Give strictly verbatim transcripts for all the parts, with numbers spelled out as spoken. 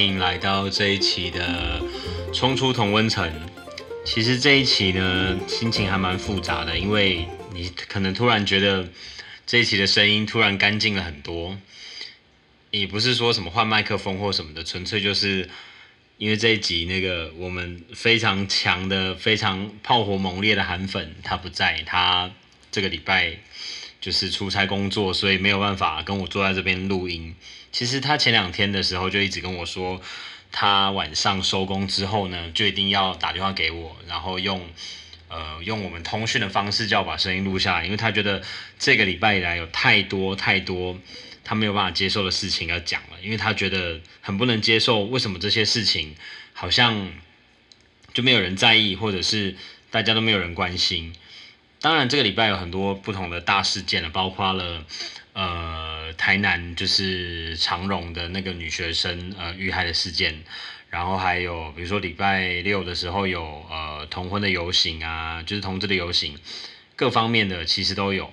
欢迎来到这一期的冲出同温层。其实这一期呢，心情还蛮复杂的，因为你可能突然觉得这一期的声音突然干净了很多，也不是说什么换麦克风或什么的，纯粹就是因为这一集那个我们非常强的、非常炮火猛烈的韩粉他不在，他这个礼拜就是出差工作，所以没有办法跟我坐在这边录音。其实他前两天的时候就一直跟我说，他晚上收工之后呢，就一定要打电话给我，然后用呃用我们通讯的方式叫我把声音录下来，因为他觉得这个礼拜以来有太多太多他没有办法接受的事情要讲了，因为他觉得很不能接受，为什么这些事情好像就没有人在意，或者是大家都没有人关心。当然，这个礼拜有很多不同的大事件了，包括了呃台南就是长荣的那个女学生呃遇害的事件，然后还有比如说礼拜六的时候有呃同婚的游行啊，就是同志的游行，各方面的其实都有。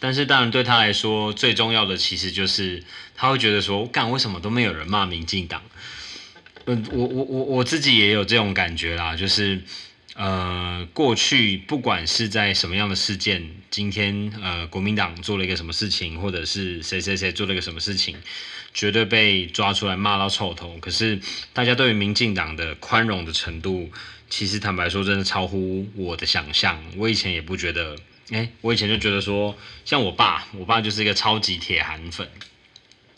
但是当然对他来说最重要的其实就是他会觉得说，干为什么都没有人骂民进党？我我我我自己也有这种感觉啦，就是呃，过去不管是在什么样的事件，今天呃国民党做了一个什么事情，或者是谁谁谁做了一个什么事情，绝对被抓出来骂到臭头。可是大家对于民进党的宽容的程度，其实坦白说，真的超乎我的想象。我以前也不觉得，哎，我以前就觉得说，像我爸，我爸就是一个超级铁韩粉，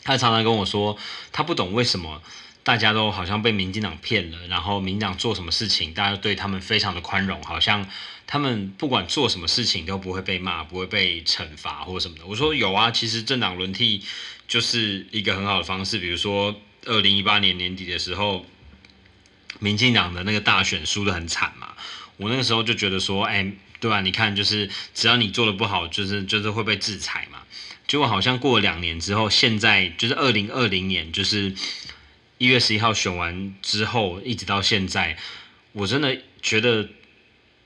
他常常跟我说，他不懂为什么大家都好像被民进党骗了，然后民进党做什么事情，大家对他们非常的宽容，好像他们不管做什么事情都不会被骂，不会被惩罚或什么的。我说有啊，其实政党轮替就是一个很好的方式，比如说二零一八年年底的时候，民进党的那个大选输得很惨嘛，我那个时候就觉得说，哎，对啊，你看就是只要你做得不好，就是就是会被制裁嘛。结果好像过了两年之后，现在就是二零二零年，就是一月十一号选完之后，一直到现在，我真的觉得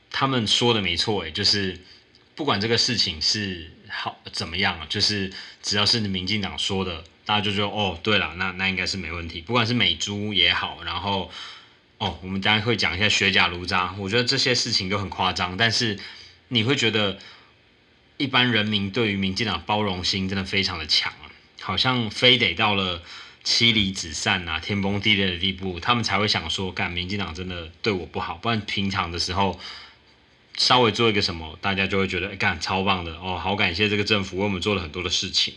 他们说的没错，哎，就是不管这个事情是好怎么样，就是只要是民进党说的，大家就说哦，对了，那那应该是没问题。不管是美猪也好，然后哦，我们当然会讲一下血甲炉渣，我觉得这些事情都很夸张，但是你会觉得一般人民对于民进党包容心真的非常的强，好像非得到了妻离子散啊，天崩地裂的地步，他们才会想说，干，民进党真的对我不好，不然平常的时候稍微做一个什么，大家就会觉得，哎，干，超棒的哦，好感谢这个政府为我们做了很多的事情。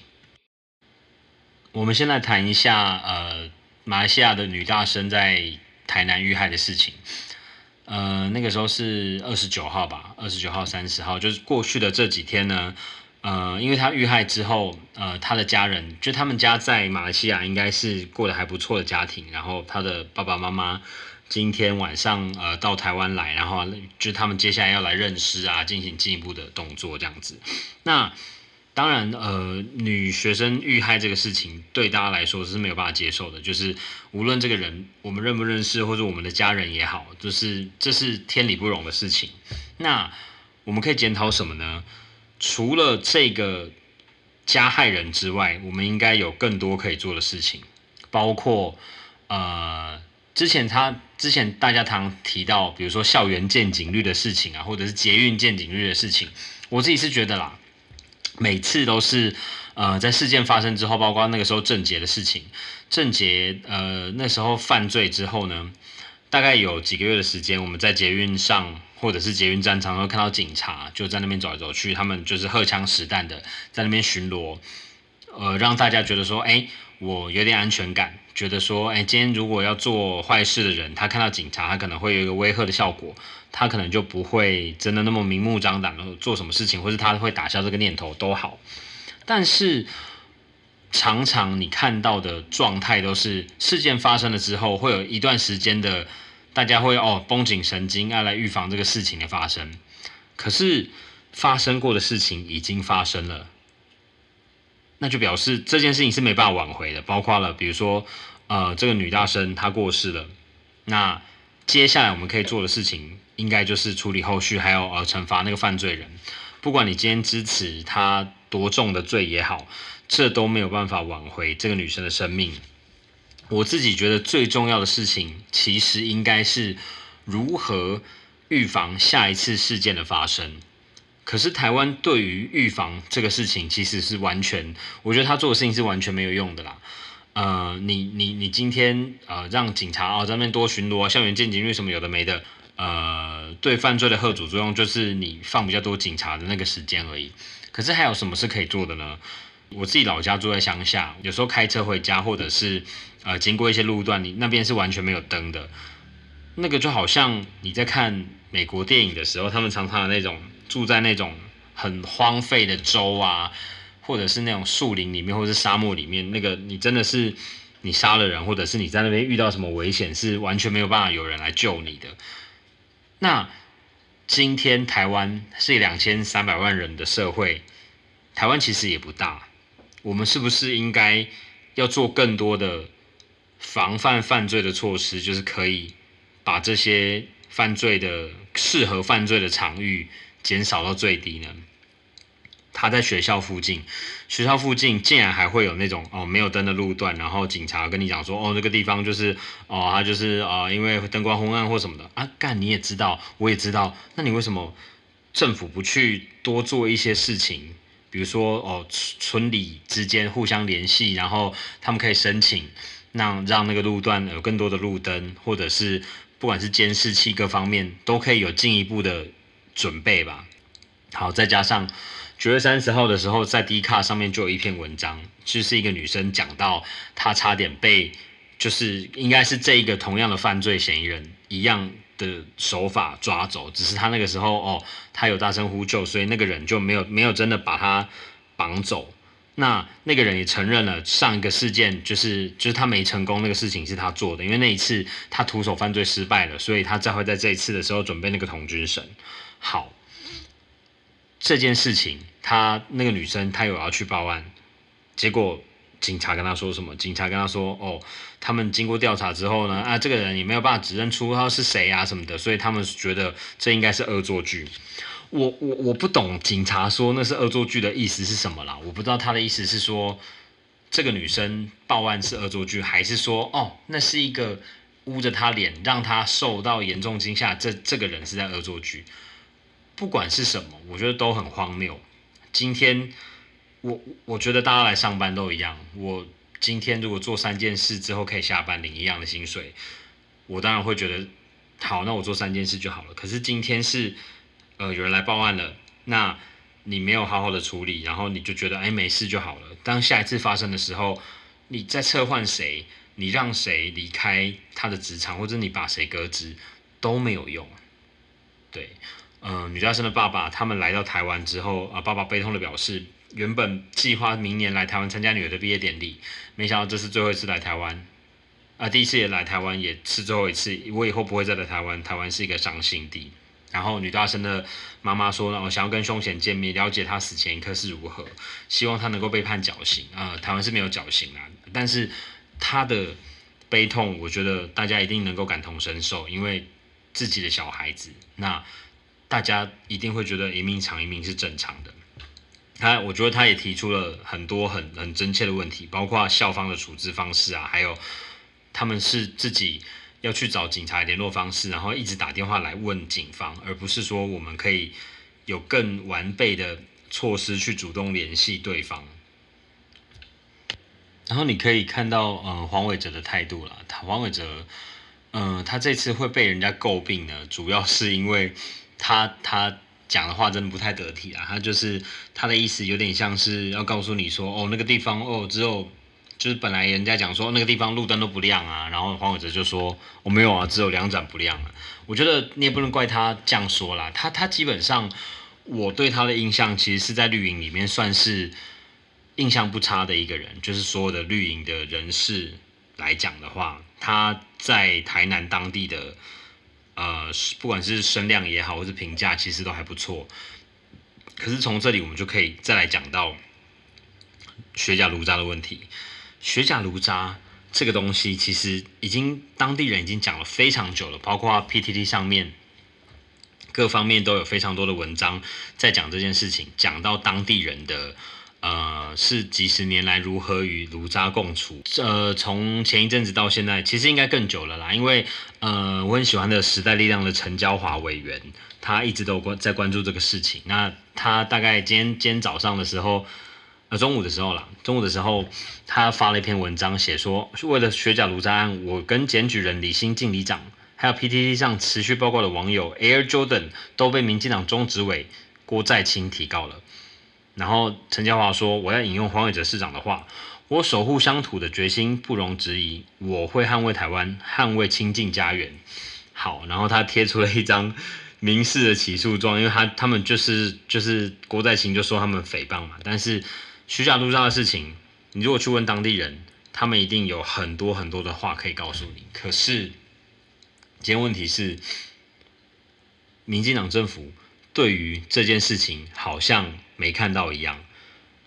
我们现在谈一下，呃，马来西亚的女大生在台南遇害的事情。呃，那个时候是二十九号吧，二十九号、三十号，就是过去的这几天呢。呃，因为他遇害之后，呃，他的家人，就他们家在马来西亚应该是过得还不错的家庭。然后他的爸爸妈妈今天晚上呃到台湾来，然后就他们接下来要来认尸啊，进行进一步的动作这样子。那当然，呃，女学生遇害这个事情对大家来说是没有办法接受的，就是无论这个人我们认不认识，或者我们的家人也好，就是这是天理不容的事情。那我们可以检讨什么呢？除了这个加害人之外，我们应该有更多可以做的事情，包括呃，之前他之前大家常提到，比如说校园见警率的事情啊，或者是捷运见警率的事情，我自己是觉得啦，每次都是呃，在事件发生之后，包括那个时候郑捷的事情，郑捷呃那时候犯罪之后呢，大概有几个月的时间，我们在捷运上，或者是捷运站常常看到警察就在那边走来走去，他们就是荷枪实弹的在那边巡逻，呃，让大家觉得说，哎，我有点安全感，觉得说，哎，今天如果要做坏事的人，他看到警察，他可能会有一个威吓的效果，他可能就不会真的那么明目张胆的做什么事情，或是他会打消这个念头都好。但是常常你看到的状态都是，事件发生了之后，会有一段时间的，大家会哦绷紧神经，要来预防这个事情的发生。可是发生过的事情已经发生了，那就表示这件事情是没办法挽回的。包括了比如说，呃，这个女大生她过世了，那接下来我们可以做的事情，应该就是处理后续，还有呃惩罚那个犯罪人。不管你今天支持她多重的罪也好，这都没有办法挽回这个女生的生命。我自己觉得最重要的事情，其实应该是如何预防下一次事件的发生。可是台湾对于预防这个事情，其实是完全，我觉得他做的事情是完全没有用的啦。呃，你你你今天呃让警察啊、哦、在那边多巡逻、啊、校园见警率什么有的没的，呃，对犯罪的嚇阻作用就是你放比较多警察的那个时间而已。可是还有什么是可以做的呢？我自己老家住在乡下，有时候开车回家，或者是呃经过一些路段，你那边是完全没有灯的。那个就好像你在看美国电影的时候，他们常常的那种住在那种很荒废的州啊，或者是那种树林里面，或者是沙漠里面，那个你真的是你杀了人，或者是你在那边遇到什么危险，是完全没有办法有人来救你的。那今天台湾是两千三百万人的社会，台湾其实也不大，我们是不是应该要做更多的防范犯罪的措施，就是可以把这些犯罪的适合犯罪的场域减少到最低呢？他在学校附近，学校附近竟然还会有那种哦没有灯的路段，然后警察跟你讲说哦这个地方就是哦他就是啊、哦、因为灯光昏暗或什么的啊，干你也知道我也知道，那你为什么政府不去多做一些事情？比如说哦村里之间互相联系，然后他们可以申请。让让那个路段有更多的路灯，或者是不管是监视器各方面都可以有进一步的准备吧。好，再加上九月三十号的时候，在 D卡 上面就有一篇文章，就是一个女生讲到她差点被，就是应该是这一个同样的犯罪嫌疑人一样的手法抓走，只是她那个时候哦，她有大声呼救，所以那个人就没有没有真的把她绑走。那那个人也承认了上一个事件就是就是他没成功那个事情是他做的，因为那一次他徒手犯罪失败了，所以他才会在这一次的时候准备那个童军绳。好，这件事情他那个女生她有要去报案，结果警察跟他说什么？警察跟他说哦，他们经过调查之后呢，啊这个人也没有办法指认出他是谁啊什么的，所以他们觉得这应该是恶作剧。我我我不懂警察说那是恶作剧的意思是什么啦，我不知道他的意思是说这个女生报案是恶作剧，还是说哦那是一个捂着她脸让她受到严重惊吓，这这个人是在恶作剧。不管是什么，我觉得都很荒谬。今天我我觉得大家来上班都一样，我今天如果做三件事之后可以下班领一样的薪水，我当然会觉得好，那我做三件事就好了。可是今天是呃，有人来报案了，那你没有好好的处理，然后你就觉得哎没事就好了。当下一次发生的时候，你在撤换谁，你让谁离开他的职场，或者你把谁革职都没有用。对，呃，女大生的爸爸他们来到台湾之后，啊，爸爸悲痛的表示，原本计划明年来台湾参加女儿的毕业典礼，没想到这是最后一次来台湾，啊，第一次也来台湾，也是最后一次，我以后不会再来台湾，台湾是一个伤心地。然后女大生的妈妈说呢，我想要跟凶嫌见面，了解他死前一刻是如何，希望他能够被判绞刑。呃，台湾是没有绞刑啦，但是他的悲痛，我觉得大家一定能够感同身受，因为自己的小孩子，那大家一定会觉得一命偿一命是正常的。他，我觉得他也提出了很多很很真切的问题，包括校方的处置方式啊，还有他们是自己。要去找警察联络方式，然后一直打电话来问警方，而不是说我们可以有更完备的措施去主动联系对方。然后你可以看到，呃，黄伟哲的态度啦。黄伟哲，嗯、呃，他这次会被人家诟病呢，主要是因为他他讲的话真的不太得体啦。他就是他的意思有点像是要告诉你说，哦，那个地方哦，只有。就是本来人家讲说那个地方路灯都不亮啊，然后黄伟哲就说我、哦、没有啊，只有两盏不亮啊。我觉得你也不能怪他这样说啦，他他基本上我对他的印象其实是在绿营里面算是印象不差的一个人，就是所有的绿营的人士来讲的话，他在台南当地的呃不管是声量也好，或是评价其实都还不错。可是从这里我们就可以再来讲到学甲卢渣的问题。学甲卢渣这个东西，其实已经当地人已经讲了非常久了，包括 P T T 上面各方面都有非常多的文章在讲这件事情，讲到当地人的呃是几十年来如何与卢渣共处。呃，从前一阵子到现在，其实应该更久了啦，因为呃我很喜欢的时代力量的陈椒华委员，他一直都关在关注这个事情。那他大概今天今天早上的时候。呃，中午的时候啦，中午的时候，他发了一篇文章，写说，为了学甲卢渣案，我跟检举人李新进里长，还有 P T T 上持续报告的网友 Air Jordan 都被民进党中执委郭在清提告了。然后陈椒华说，我要引用黄伟哲市长的话，我守护乡土的决心不容置疑，我会捍卫台湾，捍卫清净家园。好，然后他贴出了一张民事的起诉状，因为他他们就是就是郭在清就说他们诽谤嘛，但是。学甲卢渣的事情，你如果去问当地人，他们一定有很多很多的话可以告诉你。可是，今天问题是，民进党政府对于这件事情好像没看到一样，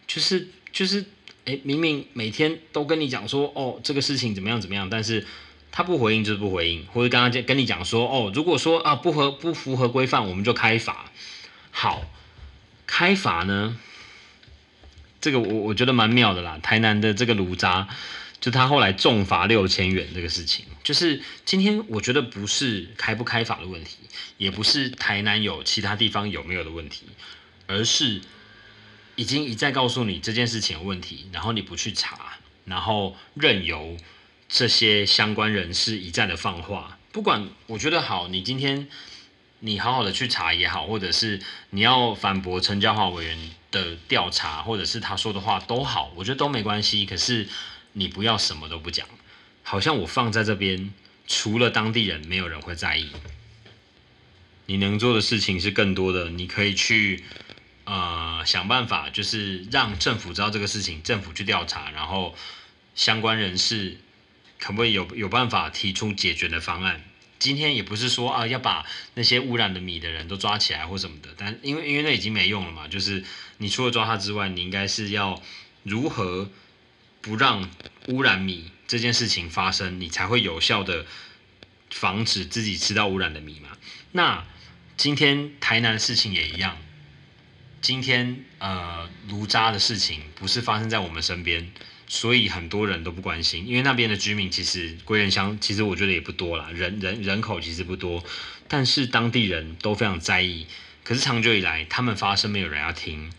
就是就是，哎、欸，明明每天都跟你讲说，哦，这个事情怎么样怎么样，但是他不回应就是不回应，或者刚刚跟你讲说，哦，如果说啊不合不符合规范，我们就开罚。好，开罚呢？这个我我觉得蛮妙的啦，台南的这个卢渣，就他后来重罚六千元这个事情，就是今天我觉得不是开不开罚的问题，也不是台南有其他地方有没有的问题，而是已经一再告诉你这件事情有问题，然后你不去查，然后任由这些相关人士一再的放话，不管我觉得好，你今天你好好的去查也好，或者是你要反驳陈椒华委员。的调查或者是他说的话都好，我觉得都没关系。可是你不要什么都不讲，好像我放在这边，除了当地人，没有人会在意。你能做的事情是更多的，你可以去呃想办法，就是让政府知道这个事情，政府去调查，然后相关人士可不可以有有办法提出解决的方案。今天也不是说啊要把那些污染的米的人都抓起来或什么的，但因为因为那已经没用了嘛，就是你除了抓他之外，你应该是要如何不让污染米这件事情发生，你才会有效的防止自己吃到污染的米嘛。那今天台南的事情也一样，今天呃卢渣的事情不是发生在我们身边。所以很多人都不关心，因为那边的居民其实归仁乡，其实我觉得也不多啦，人人人口其实不多，但是当地人都非常在意。可是长久以来，他们发声没有人要听，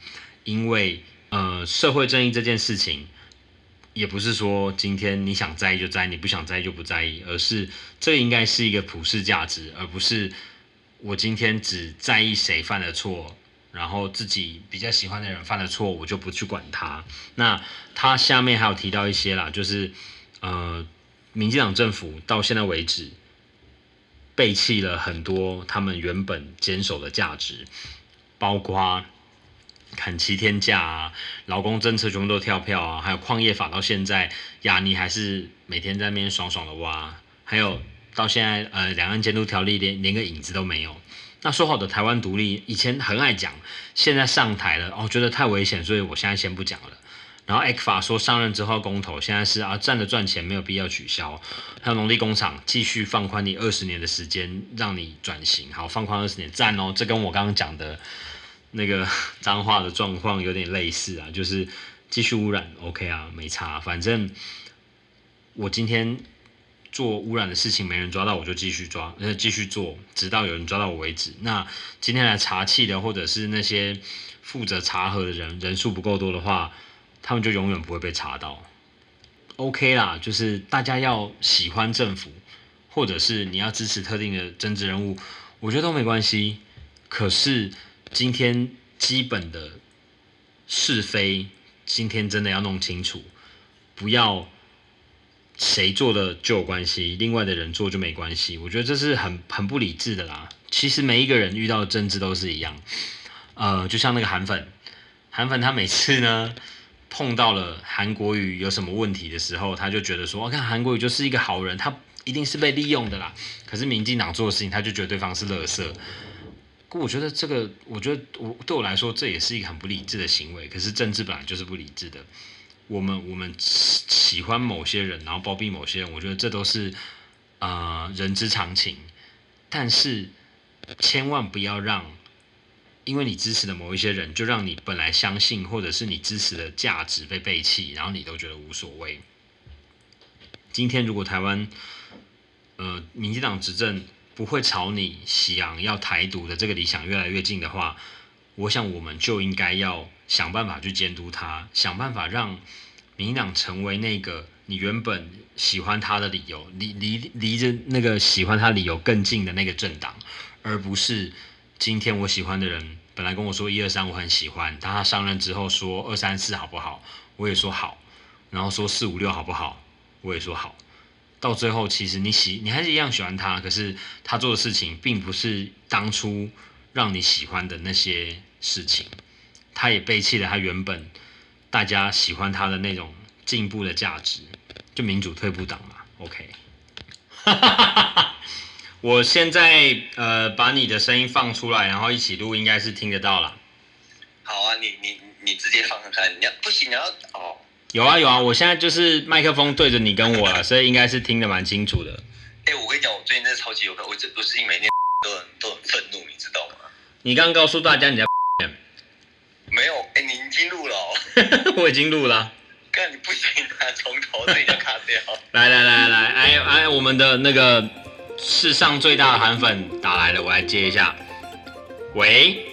因为呃社会正义这件事情，也不是说今天你想在意就在意，你不想在意就不在意，而是这应该是一个普世价值，而不是我今天只在意谁犯了错。然后自己比较喜欢的人犯了错，我就不去管他。那他下面还有提到一些啦，就是呃，民进党政府到现在为止背弃了很多他们原本坚守的价值，包括砍七天假啊、劳工政策全部都跳票啊，还有矿业法到现在亚泥还是每天在那边爽爽的挖，还有到现在呃两岸监督条例连连个影子都没有。那说好的台湾独立，以前很爱讲，现在上台了，哦，觉得太危险，所以我现在先不讲了。然后 E C F A 说上任之后公投，现在是啊站着赚钱，没有必要取消。还有农地工厂继续放宽你二十年的时间，让你转型，好，放宽二十年，赞哦。这跟我刚刚讲的那个彰化的状况有点类似啊，就是继续污染 ，OK 啊，没差，反正我今天。做污染的事情没人抓到，我就继续抓，呃，继续做，直到有人抓到我为止。那今天来查气的，或者是那些负责查核的人人数不够多的话，他们就永远不会被查到。OK 啦，就是大家要喜欢政府，或者是你要支持特定的政治人物，我觉得都没关系。可是今天基本的是非，今天真的要弄清楚，不要。谁做的就有关系，另外的人做就没关系。我觉得这是很很不理智的啦。其实每一个人遇到的政治都是一样，呃，就像那个韩粉，韩粉他每次呢碰到了韩国瑜有什么问题的时候，他就觉得说，我、哦、看韩国瑜就是一个好人，他一定是被利用的啦。可是民进党做的事情，他就觉得对方是垃圾。我觉得这个，我觉得我对我来说，这也是一个很不理智的行为。可是政治本来就是不理智的。我们我们喜欢某些人，然后包庇某些人，我觉得这都是呃人之常情。但是千万不要让因为你支持的某一些人，就让你本来相信或者是你支持的价值被背弃，然后你都觉得无所谓。今天如果台湾呃民进党执政不会朝你想要台独的这个理想越来越近的话，我想我们就应该要想办法去监督他，想办法让民进党成为那个你原本喜欢他的理由，离离离着那个喜欢他理由更近的那个政党，而不是今天我喜欢的人本来跟我说一二三我很喜欢，但他上任之后说二三四好不好，我也说好，然后说四五六好不好，我也说好，到最后其实你喜你还是一样喜欢他，可是他做的事情并不是当初让你喜欢的那些事情，他也背弃了他原本大家喜欢他的那种进步的价值，就民主退步党嘛 ，OK 。我现在呃把你的声音放出来，然后一起录，应该是听得到啦。好啊，你你你直接放上看，你要不行你要哦。有啊有啊，我现在就是麦克风对着你跟我啦，所以应该是听得蛮清楚的。哎、欸，我跟你讲，我最近真的超级有感，我最我最近每天都很都很愤怒，你知道吗？你刚刚告诉大家你在没有？哎、欸，你已经录了、哦。我已经录了。干你不行啊，从头自己要卡掉。来来来来，哎哎，我们的那个。世上最大的韩粉打来了，我来接一下。喂，